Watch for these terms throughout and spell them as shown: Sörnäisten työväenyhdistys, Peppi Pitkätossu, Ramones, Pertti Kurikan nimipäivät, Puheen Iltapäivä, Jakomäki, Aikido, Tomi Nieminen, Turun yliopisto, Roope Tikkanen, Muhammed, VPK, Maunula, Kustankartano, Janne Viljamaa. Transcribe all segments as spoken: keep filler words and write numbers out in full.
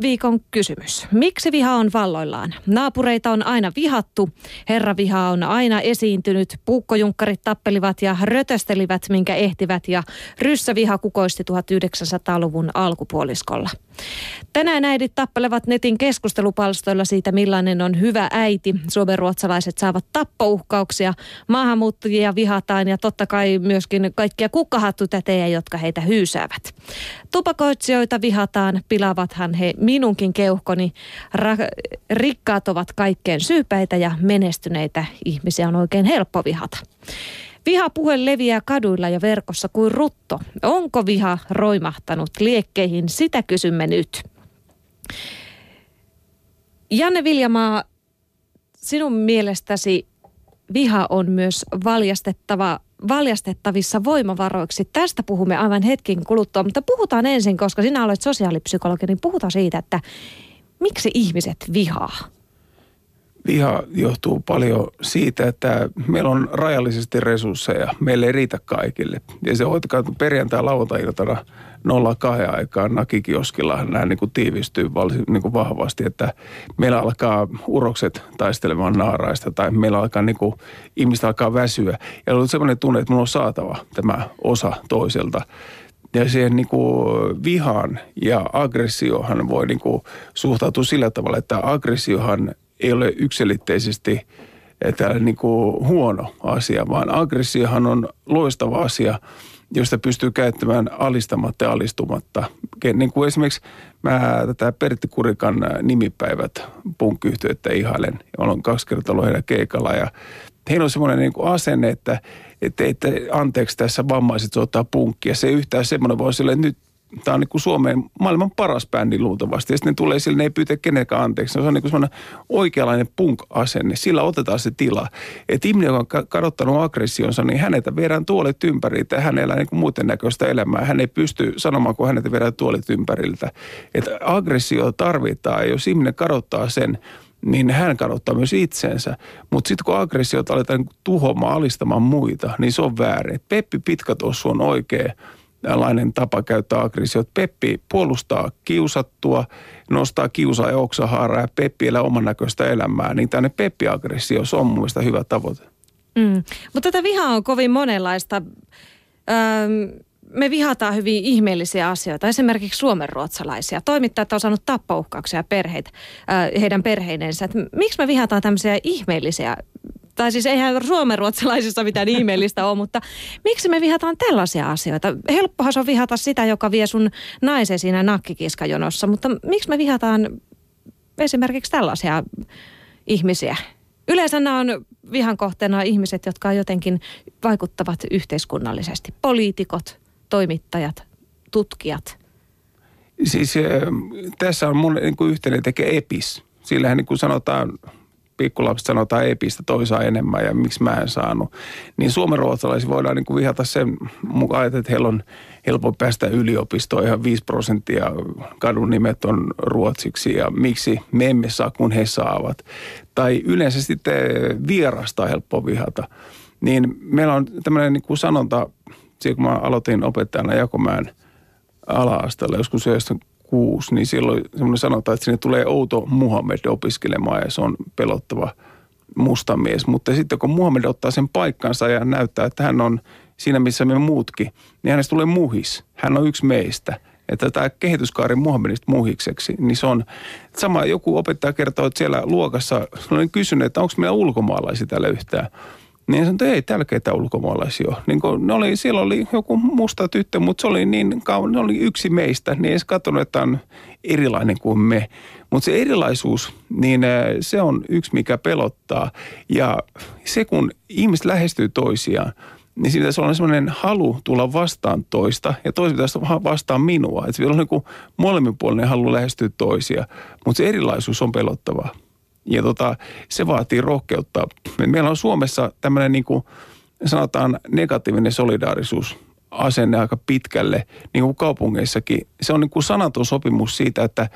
viikon kysymys. Miksi viha on valloillaan? Naapureita on aina vihattu, herraviha on aina esiintynyt, puukkojunkkarit tappelivat ja rötöstelivät, minkä ehtivät, ja ryssäviha kukoisti tuhatyhdeksänsataaluvun alkupuoliskolla. Tänään äidit tappelevat netin keskustelupalstoilla siitä, millainen on hyvä äiti. Suomenruotsalaiset saavat tappouhkauksia, maahanmuuttajia vihataan ja totta kai myöskin kaikkia kukkahattutätejä, jotka heitä hyysäävät. Tupakoitsijoita vihataan, pilaavathan he minunkin keuhkoni. Ra- rikkaat ovat kaikkeen syypäitä ja menestyneitä ihmisiä on oikein helppo vihata. Vihapuhe leviää kaduilla ja verkossa kuin rutto. Onko viha roimahtanut liekkeihin? Sitä kysymme nyt. Janne Viljamaa, sinun mielestäsi viha on myös valjastettava, valjastettavissa voimavaroiksi. Tästä puhumme aivan hetken kuluttua, mutta puhutaan ensin, koska sinä olet sosiaalipsykologi, niin puhutaan siitä, että miksi ihmiset vihaa? Viha johtuu paljon siitä, että meillä on rajallisesti resursseja. Meille ei riitä kaikille. Ja se hoitakaantuu perjantai- lauantai-iltana nolla kaksi aikaan nakikioskilla. Nämä niin kuin tiivistyy niin kuin vahvasti, että meillä alkaa urokset taistelemaan naaraista tai meillä alkaa niin kuin, ihmistä alkaa väsyä. Ja on sellainen tunne, että minulla on saatava tämä osa toiselta. Ja siihen niin kuin vihaan ja aggressiohan voi niin kuin suhtautua sillä tavalla, että aggressiohan ei ole yksilitteisesti tällainen niin kuin huono asia, vaan aggressiohan on loistava asia, josta pystyy käyttämään alistamatta ja alistumatta. Niin kuin esimerkiksi mä tätä Pertti Kurikan nimipäivät punkyhtiötä ihailen. Mä olen kaksi kertaa ollut heidän keikalla ja heillä on semmoinen niin kuin asenne, että, että, että anteeksi tässä vammaiset soittaa punkkia. Se yhtään semmoinen voi sille, että nyt tämä on niin kuin Suomeen maailman paras bändi luultavasti. Ja sitten ne tulee sille, ne ei pyytä kenenkään anteeksi. Se on niin kuin semmoinen oikeanlainen punk-asenne. Sillä otetaan se tila. Että ihminen, joka on kadottanut aggressionsa, niin häneltä viedään tuolit ympäriltä. Ja hän elää niin kuin muuten näköistä elämää. Hän ei pysty sanomaan, kun häneltä viedään tuolit ympäriltä. Että aggressio tarvitaan. Ja jos ihminen kadottaa sen, niin hän kadottaa myös itsensä. Mutta sitten kun aggressiota aletaan tuhoamaan, alistamaan muita, niin se on väärin. Et Peppi Pitkätossu on oikea tällainen tapa käyttää aggressiota. Peppi puolustaa kiusattua, nostaa kiusaa ja oksahaaraa ja Peppi elää oman näköistä elämää. Niin tämmöinen Peppi-aggressio, se on mun mielestä hyvä tavoite. Mm. Mutta tätä vihaa on kovin monenlaista. Öm, me vihataan hyvin ihmeellisiä asioita. Esimerkiksi suomenruotsalaisia. Toimittajat on saanut tappouhkauksia ja perheitä, ö, heidän perheinensä. Et miksi me vihataan tämmöisiä ihmeellisiä? Tai siis eihän suomenruotsalaisissa mitään ihmeellistä ole, mutta miksi me vihataan tällaisia asioita? Helppohan se on vihata sitä, joka vie sun naisen siinä nakkikiskajonossa, mutta miksi me vihataan esimerkiksi tällaisia ihmisiä? Yleensä nämä on vihan kohteena ihmiset, jotka jotenkin vaikuttavat yhteiskunnallisesti. Poliitikot, toimittajat, tutkijat. Siis tässä on mun niin kuin yhteinen tekee EPIS. Sillähän niin kuin sanotaan, pikkulapset sanotaan epistä, toisaa enemmän ja miksi mä en saanut. Niin suomenruotsalaisia voidaan niin kuin vihata sen mukaan, että heillä on helppo päästä yliopistoon. Ihan viisi prosenttia kadun nimet on ruotsiksi ja miksi me emme saa, kun he saavat. Tai yleensä sitten vierasta helppo vihata. Niin meillä on tämmöinen niin kuin sanonta, siinä kun mä aloitin opettajana Jakomäen ala-asteella joskus yhdeksänkymmentäkuusi, niin silloin semmoinen sanotaan, että sinne tulee outo Muhammed opiskelemaan ja se on pelottava musta mies. Mutta sitten kun Muhammed ottaa sen paikkansa ja näyttää, että hän on siinä missä me muutkin, niin hänestä tulee muhis. Hän on yksi meistä. Että tämä kehityskaari Muhammedista muhikseksi, niin se on sama. Joku opettaja kertoo, että siellä luokassa olen kysynyt, että onko meillä ulkomaalaisia täällä yhtään. Niin sanoi, että ei täällä ketä ulkomaalaisia ole. Niin ne oli, siellä oli joku musta tyttö, mutta se oli niin kauan, ne oli yksi meistä. Niin ei edes katsonut, että on erilainen kuin me. Mutta se erilaisuus, niin se on yksi, mikä pelottaa. Ja se, kun ihmiset lähestyy toisiaan, niin siinä pitäisi olla sellainen halu tulla vastaan toista ja toista pitäisi vastaan minua. Että se on niin kuin molemminpuolinen halu lähestyä toisia, mutta se erilaisuus on pelottavaa. Ja tota, se vaatii rohkeutta. Meillä on Suomessa tämmöinen niin kuin sanotaan negatiivinen solidaarisuus asenne aika pitkälle, niin kuin kaupungeissakin. Se on niin kuin sanaton sopimus siitä, että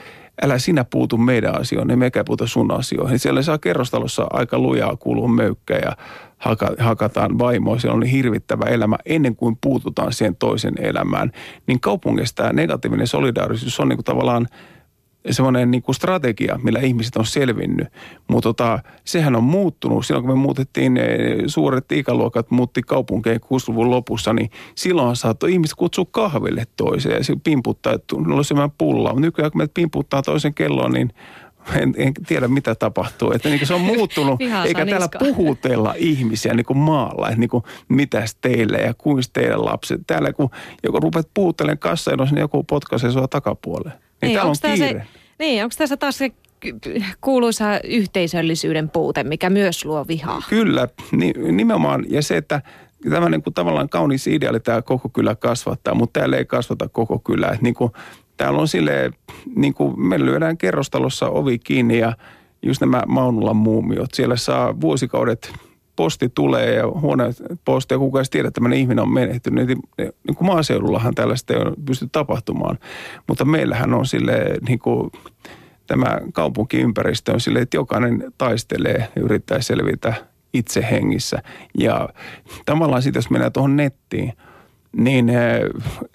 älä sinä puutu meidän asioihin, niin mekä puutu sun asioihin. Siellä saa kerrostalossa aika lujaa kuulua möykkää ja hakataan vaimoa. Siellä on hirvittävä elämä ennen kuin puututaan siihen toisen elämään. Niin kaupungeissa tämä negatiivinen solidaarisuus on niin kuin tavallaan semmoinen niin kuin strategia, millä ihmiset on selvinnyt. Mutta tota, sehän on muuttunut. Silloin kun me muutettiin, suuret ikäluokat muutti kaupunkeen kuusikymmentäluvun lopussa, niin silloin saattoi ihmiset kutsua kahville toiseen ja pimputtaa, että ne olisi semmoinen pulla. Nykyään kun me pimputtaa toisen kelloon, niin En, en tiedä, mitä tapahtuu. Että niin se on muuttunut, eikä täällä puhutella ihmisiä niin kuin maalla, että niin kuin, mitäs teille ja kuinka teidän lapset. Täällä kun joku rupeat puhuttelemaan kassainossa, niin joku potkaisee sua takapuolelle. Niin, niin täällä on kiire. Se, niin, onko tässä taas se kuuluisa yhteisöllisyyden puute, mikä myös luo vihaa? Kyllä, nimenomaan. Ja se, että tämä niin kuin tavallaan kaunis ideaali tämä koko kylä kasvattaa, mutta täällä ei kasvata koko kylää. Että niin kuin, täällä on silleen, niin kuin me lyödään kerrostalossa ovi kiinni ja just nämä Maunulan muumiot. Siellä saa vuosikaudet, posti tulee ja huoneen posti ja kukaan ei tiedä, että tämmöinen ihminen on menehtynyt. Niin kuin maaseudullahan tällaista ei pysty tapahtumaan, mutta meillähän on silleen niin kuin tämä kaupunkiympäristö on silleen, että jokainen taistelee ja yrittää selvitä itse hengissä. Ja tavallaan sitten, jos mennään tuohon nettiin, niin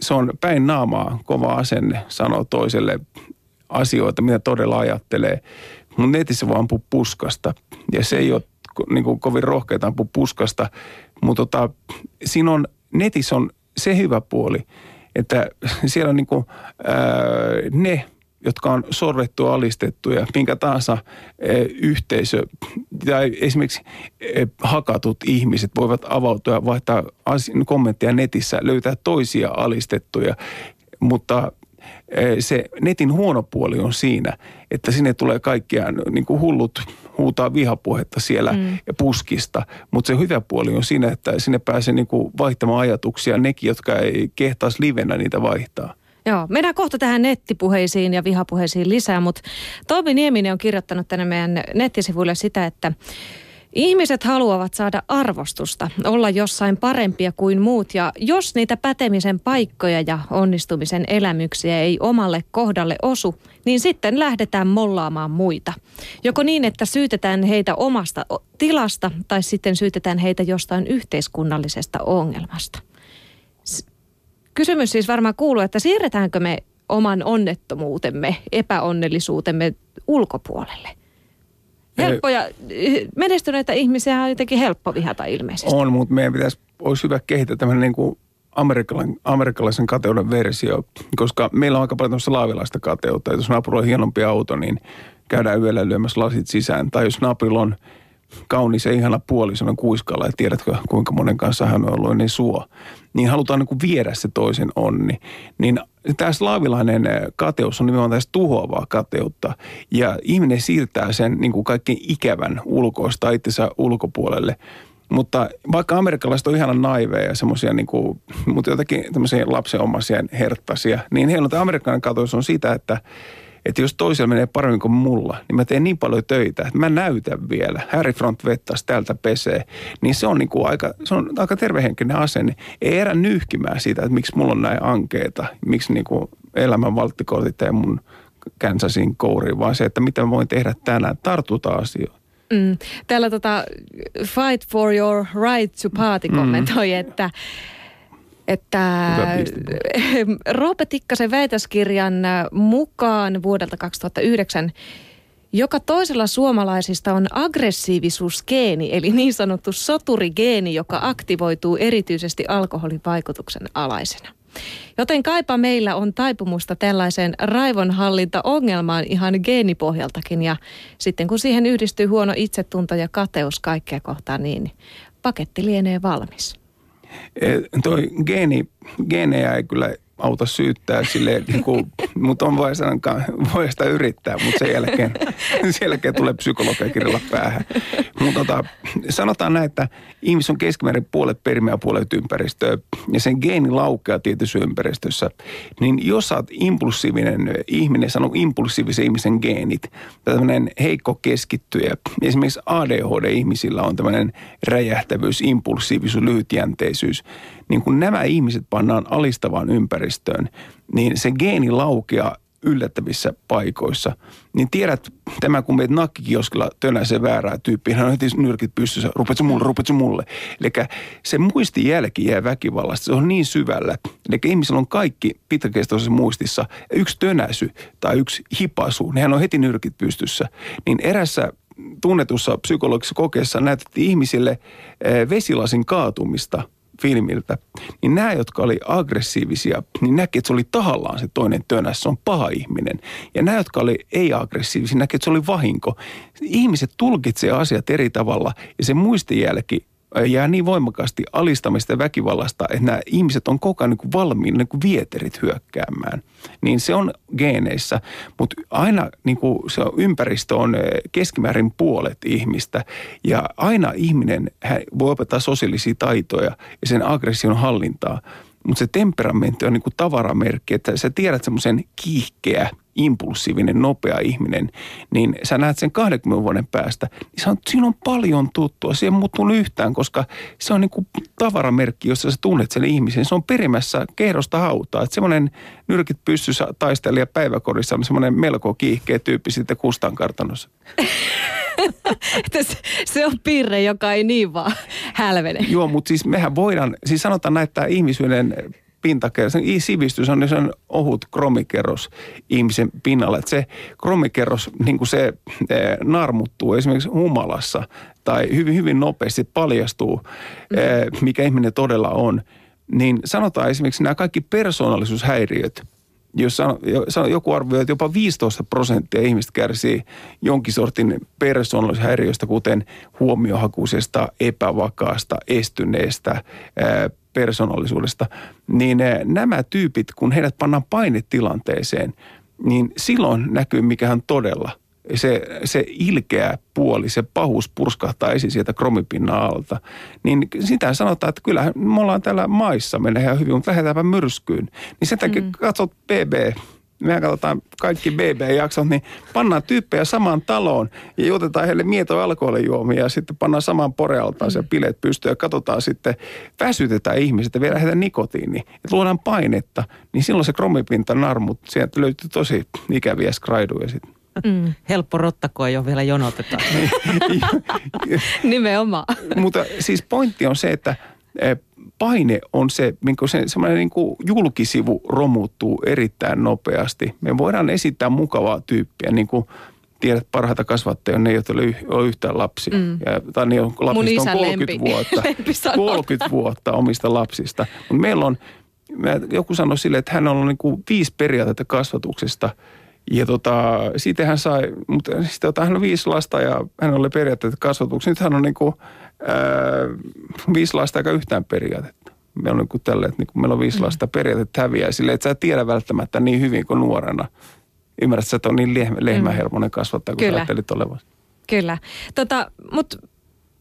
se on päin naamaa, kova asenne, sanoo toiselle asioita, mitä todella ajattelee. Mun netissä vaan ampuu puskasta, ja se ei ole niin kuin kovin rohkeita ampuu puskasta, mutta tota, siinä on, netissä on se hyvä puoli, että siellä on niin kuin, ää, ne, jotka on sorrettu ja alistettu ja minkä tahansa yhteisö tai esimerkiksi hakatut ihmiset voivat avautua ja vaihtaa kommentteja netissä, löytää toisia alistettuja, mutta se netin huono puoli on siinä, että sinne tulee kaikkiaan niin kuin hullut huutaa vihapuhetta siellä mm. puskista, mutta se hyvä puoli on siinä, että sinne pääsee niin kuin vaihtamaan ajatuksia nekin, jotka ei kehtaisi livenä niitä vaihtaa. Joo, mennään kohta tähän nettipuheisiin ja vihapuheisiin lisää, mutta Tomi Nieminen on kirjoittanut tänne meidän nettisivuille sitä, että ihmiset haluavat saada arvostusta, olla jossain parempia kuin muut ja jos niitä pätemisen paikkoja ja onnistumisen elämyksiä ei omalle kohdalle osu, niin sitten lähdetään mollaamaan muita. Joko niin, että syytetään heitä omasta tilasta tai sitten syytetään heitä jostain yhteiskunnallisesta ongelmasta. Kysymys siis varmaan kuuluu, että siirretäänkö me oman onnettomuutemme, epäonnellisuutemme ulkopuolelle? Helppoja, menestyneitä ihmisiä on jotenkin helppo vihata ilmeisesti. On, mutta meidän pitäisi, olisi hyvä kehittää tämmöinen niin kuin amerikkalaisen kateuden versio, koska meillä on aika paljon tämmöistä laavilaista kateutta. Jos naapurilla on hienompi auto, niin käydään yöllä lyömässä lasit sisään. Tai jos naapurilla on kaunis ja ihana puolisona kuiskalla, ja tiedätkö kuinka monen kanssa hän on ollut, niin suo. Niin halutaan niin kuin viedä se toisen onni. Niin tämä slaavilainen kateus on nimenomaan tässä tuhoavaa kateutta. Ja ihminen siirtää sen niin kuin kaikkein ikävän ulkoista itsensä ulkopuolelle. Mutta vaikka amerikkalaiset on ihanan naiveja ja semmoisia, niin kuin, mutta jotakin tämmöisiä lapsenomaisia herttaisia, niin heillä tämä amerikkalainen kateus on sitä, että että jos toisella menee paremmin kuin mulla, niin mä teen niin paljon töitä, että mä näytän vielä. Harry Front vettas täältä pesee. Niin se on, niin kuin aika, se on aika tervehenkinen asenne. Ei erä nyyhkimään siitä, että miksi mulla on näin ankeita, miksi niin kuin elämän valttikortit ja mun känsäsin kouriin, vaan se, että mitä mä voin tehdä tänään. Tartuta asioita. Mm. Täällä tota Fight for your right to party kommentoi, mm. että... Että Roope Tikkasen väitöskirjan mukaan vuodelta kaksituhattayhdeksän joka toisella suomalaisista on aggressiivisuusgeeni, eli niin sanottu soturigeeni, joka aktivoituu erityisesti alkoholin vaikutuksen alaisena. Joten kaipa meillä on taipumusta tällaiseen raivonhallintaongelmaan ihan geenipohjaltakin ja sitten kun siihen yhdistyy huono itsetunto ja kateus kaikkea kohtaan, niin paketti lienee valmis. Toi geeni, geenejä ei kyllä auta syyttää silleen, mutta on vain sanonkaan, voi sitä yrittää, mutta sen jälkeen, sen jälkeen tulee psykologia kirjalla päähän. Mutta tota, sanotaan näin, että ihmis on keskimäärin puolet perimeä puolet ympäristöä ja sen geeni laukeaa tietyssä ympäristössä. Niin jos sä oot impulsiivinen ihminen, sanon impulsiivisen ihmisen geenit, tai tämmöinen heikko keskittyjä. Esimerkiksi A D H D-ihmisillä on tämmöinen räjähtävyys, impulsiivisuus, lyhytjänteisyys. Niin kun nämä ihmiset pannaan alistavaan ympäristöön, niin se geeni laukeaa yllättävissä paikoissa. Niin tiedät, tämä kun meet nakkikioskilla tönäiseen väärää tyyppiä, hän on heti nyrkit pystyssä, rupetko mulle, rupetko mulle. Eli se muisti jälki jää väkivallasta, se on niin syvällä. Eli ihmisellä on kaikki pitkäkestoisessa muistissa. Yksi tönäsy tai yksi hipasu, niin hän on heti nyrkit pystyssä. Niin erässä tunnetussa psykologisessa kokeessa näytettiin ihmisille vesilasin kaatumista filmiltä, niin nämä, jotka oli aggressiivisia, niin näki, että se oli tahallaan se toinen tönäs, se on paha ihminen. Ja nämä, jotka oli ei-aggressiivisia, näki, että se oli vahinko. Ihmiset tulkitsee asiat eri tavalla ja se muistijälki jää niin voimakkaasti alistamista ja väkivallasta, että nämä ihmiset on koko ajan niin valmiina niin kuin vieterit hyökkäämään. Niin se on geeneissä, mutta aina niin kuin se ympäristö on keskimäärin puolet ihmistä ja aina ihminen hän voi opettaa sosiaalisia taitoja ja sen aggression hallintaa, mutta se temperamentti on niin kuin tavaramerkki, että sä tiedät semmoisen kiihkeä, impulsiivinen, nopea ihminen, niin sä näet sen kahdenkymmenen vuoden päästä, niin sanot, siinä on paljon tuttua, se ei muuttunut yhtään, koska se on niin kuin tavaramerkki, jossa sä tunnet sen ihmisen. Se on perimässä kehdosta hautaa, että semmoinen nyrkit pystyssä taistelija päiväkodissa on semmoinen melko kiihkeä tyyppi sitten Kustankartanossa. Se on piirre, joka ei niin vaan hälvene. Joo, mutta siis mehän voidaan, siis sanotaan näyttää ihmisyyden pintakerros. Sivistys on niin ohut kromikerros ihmisen pinnalla. Että se kromikerros, niin kuin se narmuttuu esimerkiksi humalassa tai hyvin, hyvin nopeasti paljastuu, mikä ihminen todella on. Niin sanotaan esimerkiksi nämä kaikki persoonallisuushäiriöt, jos joku arvioi, että jopa viisitoista prosenttia ihmistä kärsii jonkin sortin persoonallisuushäiriöistä, kuten huomiohakuisesta, epävakaasta, estyneestä, persoonallisuudesta, niin nämä tyypit, kun heidät pannaan painetilanteeseen, niin silloin näkyy, mikä on todella. Se, se ilkeä puoli, se pahuus purskahtaa esiin sieltä kromipinnan alta. Niin sitä sanotaan, että kyllähän me ollaan täällä maissa, me nähdään hyvin, mutta lähdetäänpä myrskyyn. Niin sen takia mm. katsot B B, mehän katsotaan kaikki B B-jaksot, niin pannaan tyyppejä samaan taloon ja juotetaan heille mieto alkoholijuomia ja sitten pannaan samaan porealtaan se bileet pystyyn ja katsotaan sitten, väsytetään ihmiset ja vielä heitä nikotiiniin. Et luodaan painetta, niin silloin se kromipinta narmut, sieltä löytyy tosi ikäviä skraiduja sitten. Mm. Helppo rottakoa jo vielä jonotetaan. Nimenomaan. Mutta siis pointti on se, että paine on se, minkä se semmoinen niin kuin julkisivu romuttuu erittäin nopeasti. Me voidaan esittää mukavaa tyyppiä, niin kuin tiedät parhaita kasvattajia, ne ei ole yhtään lapsia. Mm. Ja, tai ne on lapsista on kolmekymmentä vuotta. kolmekymmentä vuotta omista lapsista. Mut meillä on, joku sanoi sille, että hän on ollut niin kuin viisi periaatetta kasvatuksesta. Ja tota, siitä hän sai, mutta sitten hän on viisi lasta ja hän oli periaatteet kasvatuksessa. Nyt hän on niinku, ää, viisi lasta eikä yhtään periaatetta. Meillä on niinku tälle, että niinku meillä on viisi lasta periaatetta häviää silleen, että sä et tiedä välttämättä niin hyvin kuin nuorena. Ymmärrät, että sä on niin lehmähermonen kasvattaja, kun Kyllä. sä ajattelit olevasi. Kyllä. Tota, mutta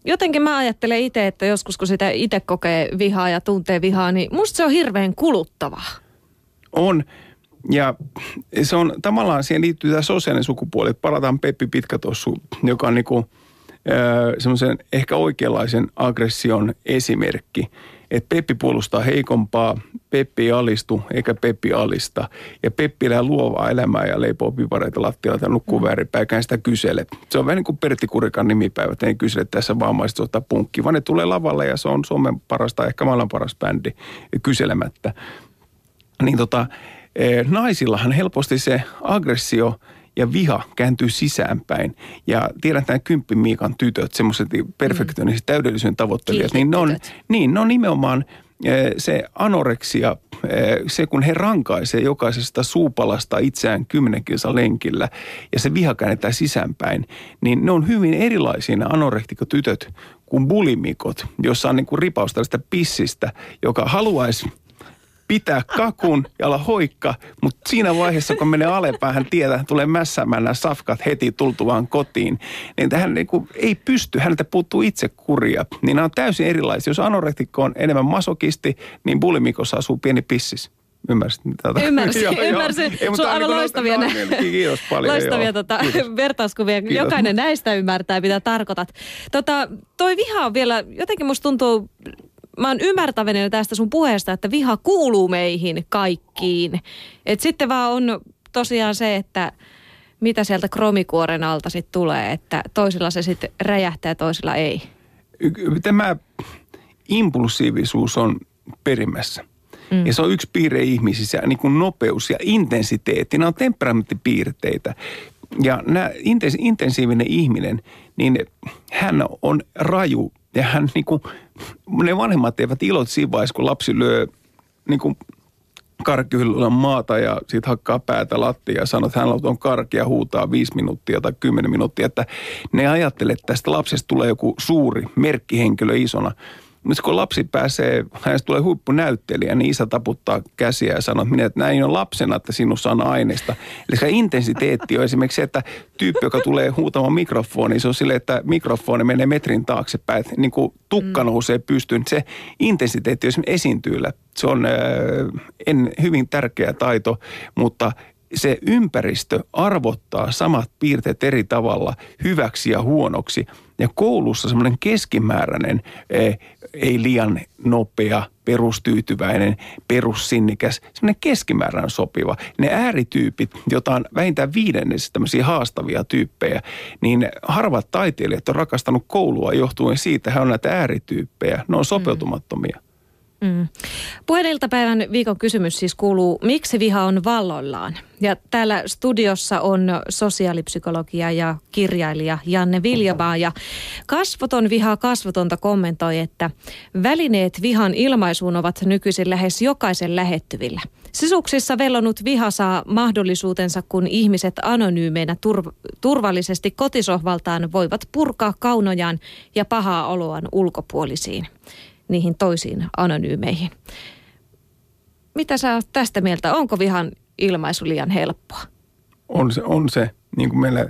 jotenkin mä ajattelen itse, että joskus kun sitä itse kokee vihaa ja tuntee vihaa, niin musta se on hirveän kuluttavaa. On. Ja se on tavallaan, siihen liittyy tämä sosiaalinen sukupuoli, että palataan Peppi Pitkätossu, joka on niinku, semmoisen ehkä oikeanlaisen aggression esimerkki. Että Peppi puolustaa heikompaa, Peppi ei alistu eikä Peppi alista. Ja Peppi elää luovaa elämää ja leipoo pipareita lattialla ja nukkuu väärinpäin, eikä sitä kysele. Se on vähän niin kuin Pertti Kurikan nimipäivät, ei kysele tässä vammaiset ottaa punkki, vaan ne tulee lavalle ja se on Suomen parasta, ehkä maailman paras bändi kyselemättä. Niin tota... Naisillahan helposti se aggressio ja viha kääntyy sisäänpäin. Ja tiedetään Kymppi Miikan tytöt, semmoiset perfektioniset, täydellisyyden tavoittelijat, niin ne, on, niin ne on nimenomaan se anoreksia, se kun he rankaisee jokaisesta suupalasta itseään kymmenen kilsa lenkillä ja se viha käännetään sisäänpäin, niin ne on hyvin erilaisia nämä anorektikotytöt kuin bulimikot, jossa on niin kuin ripaus tällaista pissistä, joka haluaisi pitää kakun ja olla hoikka, mutta siinä vaiheessa, kun menee alepään, hän tietää, tulee mässämään nämä safkat heti tultuvaan kotiin. Niin hän niin kuin, ei pysty, häneltä puuttuu itsekuria. Niin nämä on täysin erilaisia. Jos anorektikko on enemmän masokisti, niin bulimikossa asuu pieni pissis. Ymmärsit? Ymmärsin, joo, ymmärsin. Joo. Ei, sun on aivan niin loistavia, kiitos paljon, loistavia tota, kiitos. Vertauskuvia. Kiitos. Jokainen näistä ymmärtää, mitä tarkoitat. Tota, toi viha on vielä, jotenkin musta tuntuu... Mä oon ymmärtäväinen tästä sun puheesta, että viha kuuluu meihin kaikkiin. Et sitten vaan on tosiaan se, että mitä sieltä kromikuoren alta sitten tulee, että toisilla se sitten räjähtää, toisilla ei. Tämä impulsiivisuus on perimässä. Mm. Ja se on yksi piirre ihmisissä, niin kuin nopeus ja intensiteetti. Nämä on temperamenttipiirteitä. Ja nämä intensi- intensiivinen ihminen, niin hän on raju. Ja hän niin kuin, ne vanhemmat eivät ilotsi vaiheessa, kun lapsi lyö niin kuin karkkihyllyllä maata ja sitten hakkaa päätä lattia ja sanoo, että hän on karki ja huutaa viisi minuuttia tai kymmenen minuuttia. Että ne ajattelee, että tästä lapsesta tulee joku suuri merkkihenkilö isona. Mutta kun lapsi pääsee, hänestä tulee huippunäyttelijä, niin isä taputtaa käsiä ja sanoo, että minä, että näin on lapsena, että sinussa on aineista. Eli se intensiteetti on esimerkiksi se, että tyyppi, joka tulee huutamaan mikrofoniin, se on silleen, että mikrofoni menee metrin taaksepäin, että niin kuin tukka nousee pystyyn. Se intensiteetti on esimerkiksi esiintyjillä. Se on äh, en, hyvin tärkeä taito, mutta se ympäristö arvottaa samat piirteet eri tavalla hyväksi ja huonoksi. Ja koulussa semmoinen keskimääräinen, ei liian nopea, perustyytyväinen, perussinnikäs, semmoinen keskimääräinen sopiva. Ne äärityypit, joita on vähintään viidennes tämmöisiä haastavia tyyppejä, niin harvat taiteilijat on rakastanut koulua johtuen siitä, että he on näitä äärityyppejä. Ne on sopeutumattomia. Mm. Puheen iltapäivän viikon kysymys siis kuuluu, miksi viha on valloillaan? Ja täällä studiossa on sosiaalipsykologia ja kirjailija Janne Viljamaa. Ja kasvoton viha kasvotonta kommentoi, että välineet vihan ilmaisuun ovat nykyisin lähes jokaisen lähettyvillä. Sisuksissa vellonut viha saa mahdollisuutensa, kun ihmiset anonyymeinä turv- turvallisesti kotisohvaltaan voivat purkaa kaunojaan ja pahaa oloaan ulkopuolisiin. Niihin toisiin anonyymeihin. Mitä sä oot tästä mieltä? Onko vihan ilmaisu liian helppoa? On se, on se. Niin kuin meillä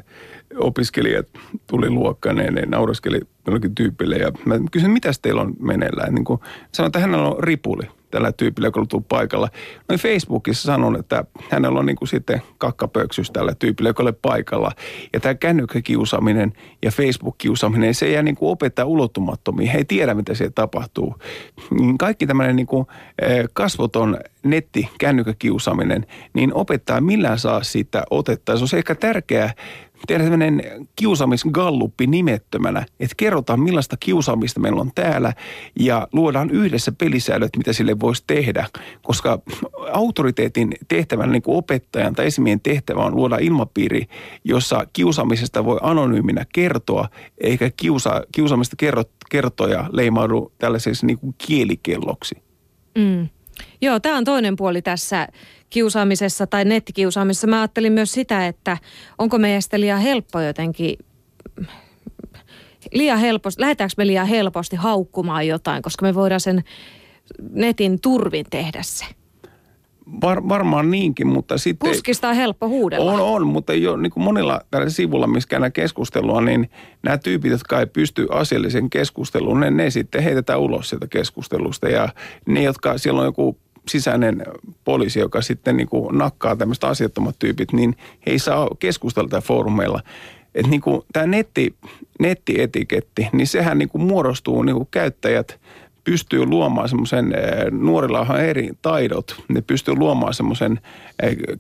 opiskelijat tuli luokkaan, ne, ne nauraskeli jollekin tyypille. Ja mä kysyin, mitäs teillä on meneillään? Niin kuin sanoin, että hänellä on ripuli tällä tyypillä, joka on tullut paikalla. Noin Facebookissa sanon, että hänellä on niin kuin sitten kakkapöksys tällä tyypillä, joka on paikalla. Ja tämä kännykkäkiusaaminen ja Facebook-kiusaaminen, se jää niin kuin opettaa ulottumattomiin. He ei tiedä, mitä siellä tapahtuu. Kaikki tämmöinen niin kuin kasvoton netti, kännykkäkiusaaminen, niin opettaa millään saa sitä otetta. Se on ehkä tärkeää tehdä tämmöinen kiusaamisgalluppi nimettömänä, että kerrotaan millaista kiusaamista meillä on täällä ja luodaan yhdessä pelisäännöt, mitä sille voisi tehdä, koska autoriteetin tehtävän, niin kuin opettajan tai esimiehen tehtävä on luoda ilmapiiri, jossa kiusaamisesta voi anonyyminä kertoa, eikä kiusa, kiusaamista kertoja leimaudu tällaiseksi niin kuin kielikelloksi. Mm. Joo, tämä on toinen puoli tässä kiusaamisessa tai nettikiusaamisessa. Mä ajattelin myös sitä, että onko meidän sitä liian helppo jotenkin, liian helposti, lähdetäänkö me liian helposti haukkumaan jotain, koska me voidaan sen netin turvin tehdä se. Var, varmaan niinkin, mutta sitten... Puskista on helppo huudella. On, on, mutta jo niin kuin monilla tällä sivulla, missä käydään keskustelua, niin nämä tyypit, jotka ei pysty asiallisen keskusteluun, ne, ne sitten heitetään ulos sieltä keskustelusta. Ja ne, jotka siellä on joku sisäinen poliisi, joka sitten niin kuin nakkaa tämmöiset asiattomat tyypit, niin he ei saa keskustella täällä foorumeilla. Että niin kuin tämä netti, nettietiketti, niin sehän niin kuin muodostuu niin kuin käyttäjät... pystyy luomaan semmoisen, nuorilla on eri taidot, ne pystyy luomaan semmoisen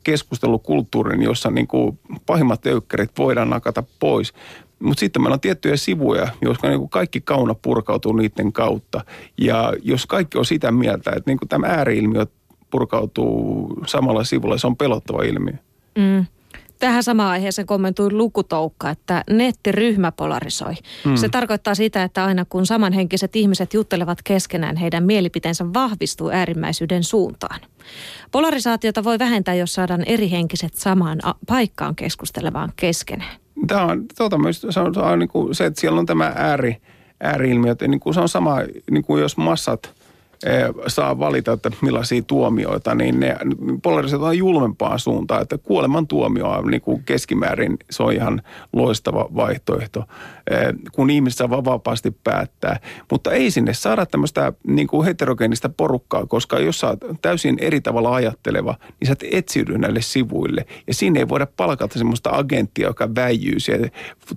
keskustelukulttuurin, jossa niin kuin pahimmat öykkärit voidaan nakata pois. Mutta sitten meillä on tiettyjä sivuja, joissa niin kuin kaikki kauna purkautuu niiden kautta. Ja jos kaikki on sitä mieltä, että niin kuin tämä ääri-ilmiö purkautuu samalla sivulla, se on pelottava ilmiö. Mm. Tähän samaan aiheeseen kommentoi Lukutoukka, että nettiryhmä polarisoi. Mm. Se tarkoittaa sitä, että aina kun samanhenkiset ihmiset juttelevat keskenään, heidän mielipiteensä vahvistuu äärimmäisyyden suuntaan. Polarisaatiota voi vähentää, jos saadaan eri henkiset samaan paikkaan keskustelemaan keskenään. Tämä on, tuota, myös, se, on, se, on niin kuin se, että siellä on tämä ääri, ääri-ilmiö. Niin kuin se on sama, niin kuin jos massat... saa valita, että millaisia tuomioita, niin ne polarisoidaan julmempaan suuntaan, että kuoleman tuomio on niin kuin keskimäärin, se on ihan loistava vaihtoehto, kun ihmiset saa vapaasti päättää. Mutta ei sinne saada tämmöistä niin kuin heterogeenista porukkaa, koska jos sä oot täysin eri tavalla ajatteleva, niin sä et etsiydy näille sivuille. Ja siinä ei voida palkata semmoista agenttia, joka väijyy siellä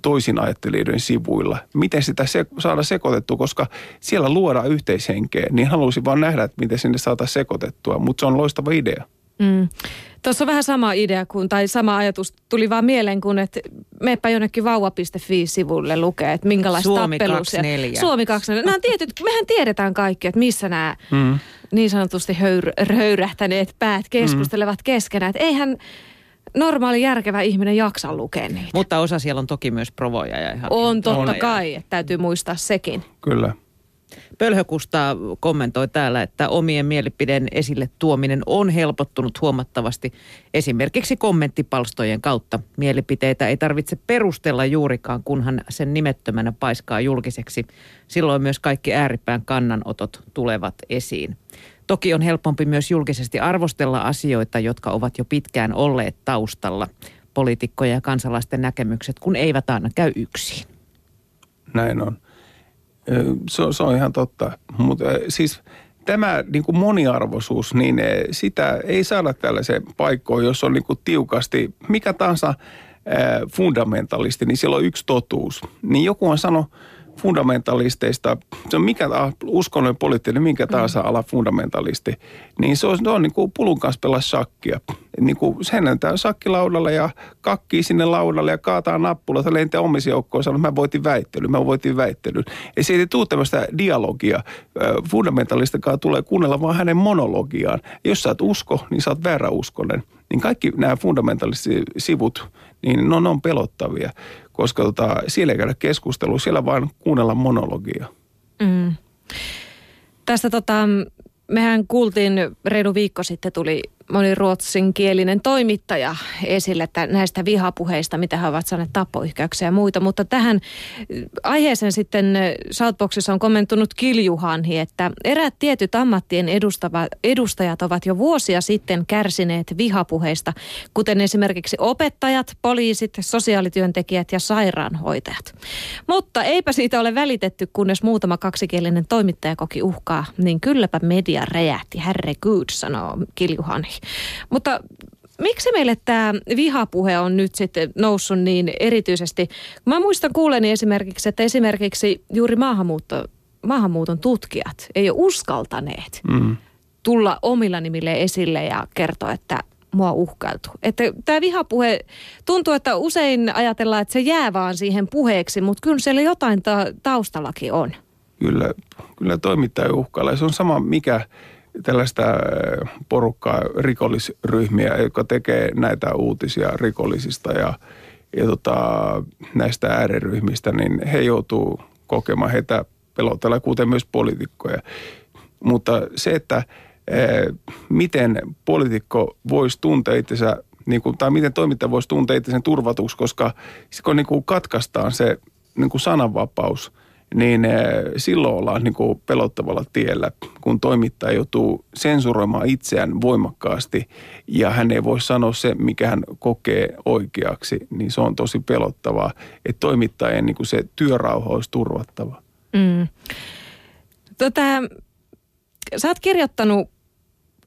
toisin ajattelijoiden sivuilla. Miten sitä se, saada sekoitettua, koska siellä luodaan yhteishenkeä, niin haluaa vaan nähdä, että miten sinne saataisiin sekoitettua, mutta se on loistava idea. Mm. Tuossa on vähän sama idea kuin, tai sama ajatus tuli vaan mieleen kuin, että meepä jonnekin vauva piste fi-sivulle lukee, että minkälaista tappelusta. Suomi kaksikymmentäneljä. Suomi kaksikymmentäneljä. Nämä on tietyt, mehän tiedetään kaikki, että missä nämä mm. niin sanotusti höyr- höyrähtäneet päät keskustelevat mm. keskenään. Että eihän normaali järkevä ihminen jaksa lukea niitä. Mutta osa siellä on toki myös provoja. Ja ihan on totta on kai, että täytyy muistaa sekin. Kyllä. Pölhökusta kommentoi täällä, että omien mielipiden esille tuominen on helpottunut huomattavasti esimerkiksi kommenttipalstojen kautta. Mielipiteitä ei tarvitse perustella juurikaan, kunhan sen nimettömänä paiskaa julkiseksi. Silloin myös kaikki ääripään kannanotot tulevat esiin. Toki on helpompi myös julkisesti arvostella asioita, jotka ovat jo pitkään olleet taustalla. Poliitikkoja ja kansalaisten näkemykset, kun eivät aina käy yksin. Näin on. Se on, se on ihan totta, mutta siis tämä niin kuin moniarvoisuus, niin sitä ei saada tällaiseen paikkoon, jos on niin kuin tiukasti mikä tahansa fundamentalisti, niin siellä on yksi totuus. Niin jokuhan sanoi fundamentalisteista, se on mikä tahansa uskonnollinen poliittinen, minkä tahansa ala fundamentalisti, niin se on, se on niin kuin pulun kanssa pelaa shakkia. Niin kuin sen lentää shakkilaudalla ja kakkii sinne laudalle ja kaataa nappula, se lentää omissa joukkoon ja sanoo, että mä voitin väittelyn, mä voitin väittelyn. Ei siitä tule tämmöistä dialogia. Fundamentalistakaan tulee kuunnella vaan hänen monologiaan. Jos sä et usko, niin sä oot vääräuskonen. Niin kaikki nämä fundamentaalisivut, niin ne on, ne on pelottavia, koska tota, siellä ei käydä keskustelua, siellä vaan kuunnella monologia. Mm. Tästä tota, mehän kuultiin, reilu viikko sitten tuli moni ruotsinkielinen toimittaja esille että näistä vihapuheista, mitä he ovat saaneet tappoyhkäyksiä ja muita, mutta tähän aiheeseen sitten Shoutboxissa on kommentoinut Kiljuhanhi, että eräät tietyt ammattien edustava, edustajat ovat jo vuosia sitten kärsineet vihapuheista, kuten esimerkiksi opettajat, poliisit, sosiaalityöntekijät ja sairaanhoitajat. Mutta eipä siitä ole välitetty, kunnes muutama kaksikielinen toimittaja koki uhkaa, niin kylläpä media räjähti, herregud, sanoo Kiljuhanhi. Mutta miksi meille tämä vihapuhe on nyt sitten noussut niin erityisesti? Mä muistan kuuleni esimerkiksi, että esimerkiksi juuri maahanmuutto, maahanmuuton tutkijat ei ole uskaltaneet mm. tulla omilla nimille esille ja kertoa, että mua uhkailtu. Että tämä vihapuhe tuntuu, että usein ajatellaan, että se jää vaan siihen puheeksi, mutta kyllä siellä jotain ta- taustallakin on. Kyllä, kyllä toimittaja uhkailla. Se on sama mikä tällaista porukkaa, rikollisryhmiä, jotka tekee näitä uutisia rikollisista ja, ja tota, näistä ääriryhmistä, niin he joutuu kokemaan heitä pelotella, kuten myös poliitikkoja. Mutta se, että eh, miten poliitikko voisi tuntea itsensä, niin kuin, tai miten toimittaja voisi tuntea itsensä turvatuksi, koska kun niin kuin katkaistaan se niin kuin sananvapaus, niin silloin ollaan niin kuin pelottavalla tiellä, kun toimittaja joutuu sensuroimaan itseään voimakkaasti ja hän ei voi sanoa se, mikä hän kokee oikeaksi, niin se on tosi pelottavaa, että toimittajien niin kuin se työrauha olisi turvattava. Mm. Tota, sä oot kirjoittanut,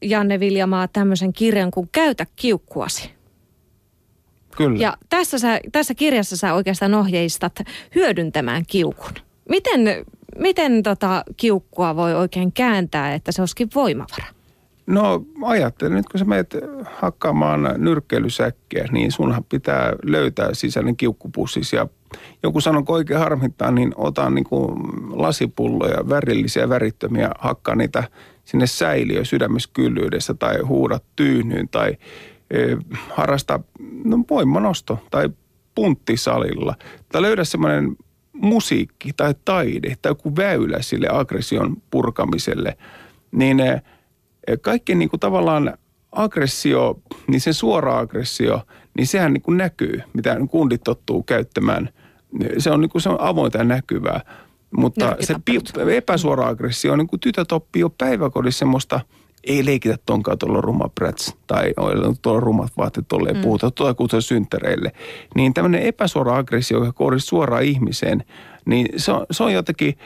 Janne Viljamaa, tämmöisen kirjan kuin Käytä kiukkuasi. Kyllä. Ja tässä, sä, tässä kirjassa sä oikeastaan ohjeistat hyödyntämään kiukun. Miten, miten tota kiukkua voi oikein kääntää, että se olisikin voimavara? No ajattelen, nyt kun sä menet hakkaamaan nyrkkeilysäkkiä, niin sunhan pitää löytää sisäinen kiukkupussis. Ja joku sanonko oikein harmittaa, niin ota niin kuin lasipulloja, värillisiä, värittömiä, hakkaa niitä sinne säiliöön sydämeskyllyydessä tai huuda tyynyyn tai e, harrasta no, voimanosto tai punttisalilla. Tai löydä semmoinen musiikki tai taide tai joku väylä sille aggression purkamiselle, niin kaikki niin kuin tavallaan aggressio, niin sen suora aggressio, niin sehän niin kuin näkyy, mitä kundit tottuu käyttämään. Se on niin kuin se on avointa ja näkyvää, mutta se epäsuora aggressio on niin kuin tytöt oppii jo päiväkodissa semmoista, ei leikitä tonkaan, tuolla on ruma präts, tai tuolla on rumat vaatteet, tuolla ei puhuta, tuolla kutsutaan synttäreille. Niin tämmöinen epäsuora aggressio, joka kohdistuu suoraan ihmiseen, niin se on, se on jotenkin,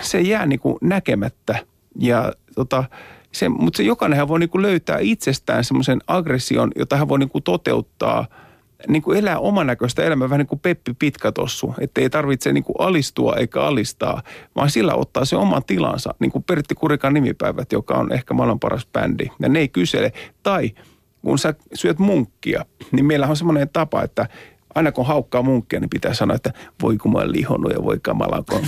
se jää niin kuin näkemättä. Ja tota, se, mutta se jokainenhan voi niin kuin löytää itsestään semmoisen aggression, jota hän voi niin kuin toteuttaa, niin kuin elää omanäköistä elämää, vähän niin kuin Peppi Pitkätossu, että ei tarvitse niin kuin alistua eikä alistaa, vaan sillä ottaa se oman tilansa, niin kuin Pertti Kurikan Nimipäivät, joka on ehkä maailman paras bändi, ja ne ei kysele, tai kun sä syöt munkkia, niin meillä on semmoinen tapa, että aina kun haukkaa munkkia, niin pitää sanoa, että voi kun mä oon lihonut ja voi kamala, kun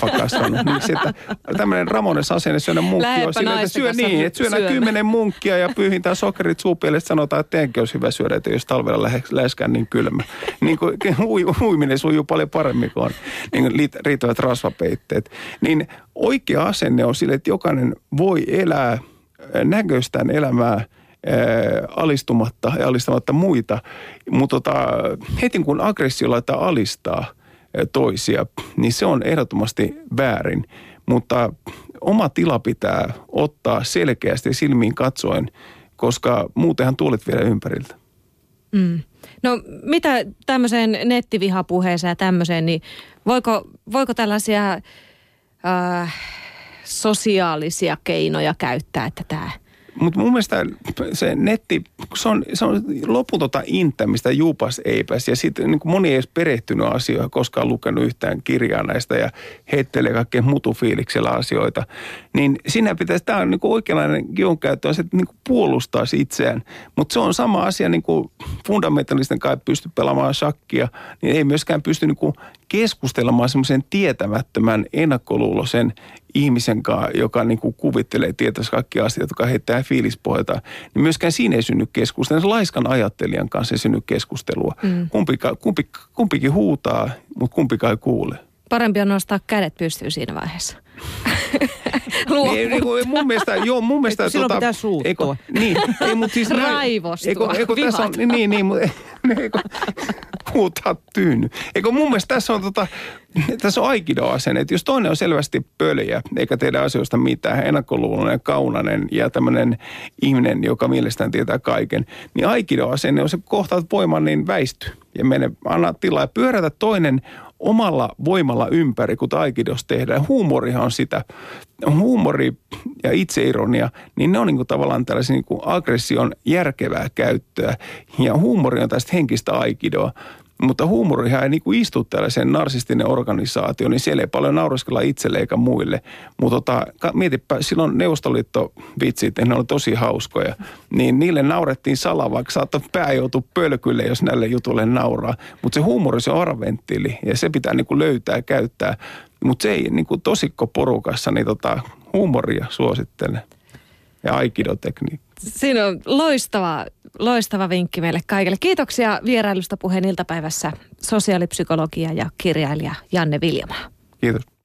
pakastunut. Niin se, että tämmöinen Ramones asenne syödä munkkia on sillä, että syö niin, että syödään kymmenen munkkia ja pyyhintään sokerit suupielelle, että sanotaan, että teenkin olisi hyvä syödä, että jos talvella läheskään niin kylmä. Niin kuin huiminen sujuu paljon paremmin, kun on niin riittävät rasvapeitteet. Niin oikea asenne on sille, että jokainen voi elää näköistään elämää, alistumatta ja alistamatta muita, mutta tota, heti kun aggressio laittaa alistaa toisia, niin se on ehdottomasti väärin, mutta oma tila pitää ottaa selkeästi silmiin katsoen, koska muutenhan tuolit vielä ympäriltä. Mm. No mitä tämmöiseen nettivihapuheeseen ja tämmöiseen, niin voiko, voiko tällaisia äh, sosiaalisia keinoja käyttää, että tämä... Mutta mun mielestä se netti, se on, se on loputonta inttämistä, juupas eipäs. Ja sitten niin moni ei edes perehtynyt asioihin, koskaan lukenut yhtään kirjaa näistä ja heittelee kaikkein mutufiiliksellä asioita. Niin siinä pitäisi, tämä on niin oikeanlainen kionkäyttö, on se, että niin puolustaisi itseään. Mutta se on sama asia, niin kuin fundamentalisten kai pysty pelaamaan shakkia, niin ei myöskään pysty niin keskustelemaan semmoisen tietämättömän ennakkoluuloisen ihmisen kanssa, joka niin kuin kuvittelee tietäisi kaikki asiat, joka heittää fiilispohjalta, niin myöskään siinä ei synny keskustelua. Se laiskan ajattelijan kanssa ei synny keskustelua. Mm. Kumpika, kumpi, kumpikin huutaa, mutta kumpikaan ei kuule. Parempi on nostaa kädet pystyyn siinä vaiheessa. Luovuttaa. Mun mielestä, joo, mun mielestä... Silloin tuota, pitää suuttua. Eikö, niin, ei, mutta siis... Raivostua. Eikö, eikö tässä on... Niin, niin, mutta... Eikö, puhutaan tyyny. Eikö mun mielestä tässä on tota... Tässä on aikido-asenne, että jos toinen on selvästi pöljä, eikä tehdä asioista mitään, ennakkoluuloinen, kaunainen ja tämmöinen ihminen, joka mielestään tietää kaiken, niin aikido-asenne on se kohtaat voiman, niin väisty ja mene, anna tilaa ja pyörätä toinen omalla voimalla ympäri, kun aikidossa tehdään. Huumorihan on sitä. Huumori ja itseironia, niin ne on niin kuin tavallaan tällaisen niin kuin aggression järkevää käyttöä. Ja huumori on tästä henkistä aikidoa. Mutta huumorihan ei niin kuin istu tällaiseen narsistinen organisaatio, niin siellä ei paljon naureskella itselle eikä muille. Mutta tota, mietipä, silloin Neuvostoliitto-vitsit, ne oli tosi hauskoja, niin niille naurettiin salaa, vaikka saattaa pää joutua pölkylle, jos näille jutuille nauraa. Mutta se huumori, se on arventtiili ja se pitää niin kuin löytää ja käyttää. Mutta se ei niin kuin tosikko porukassa, niin tota, huumoria suosittelen ja aikidotekniikka. Siinä on loistava, loistava vinkki meille kaikille. Kiitoksia vierailusta Puheen iltapäivässä sosiaalipsykologia ja kirjailija Janne Viljamaa. Kiitos.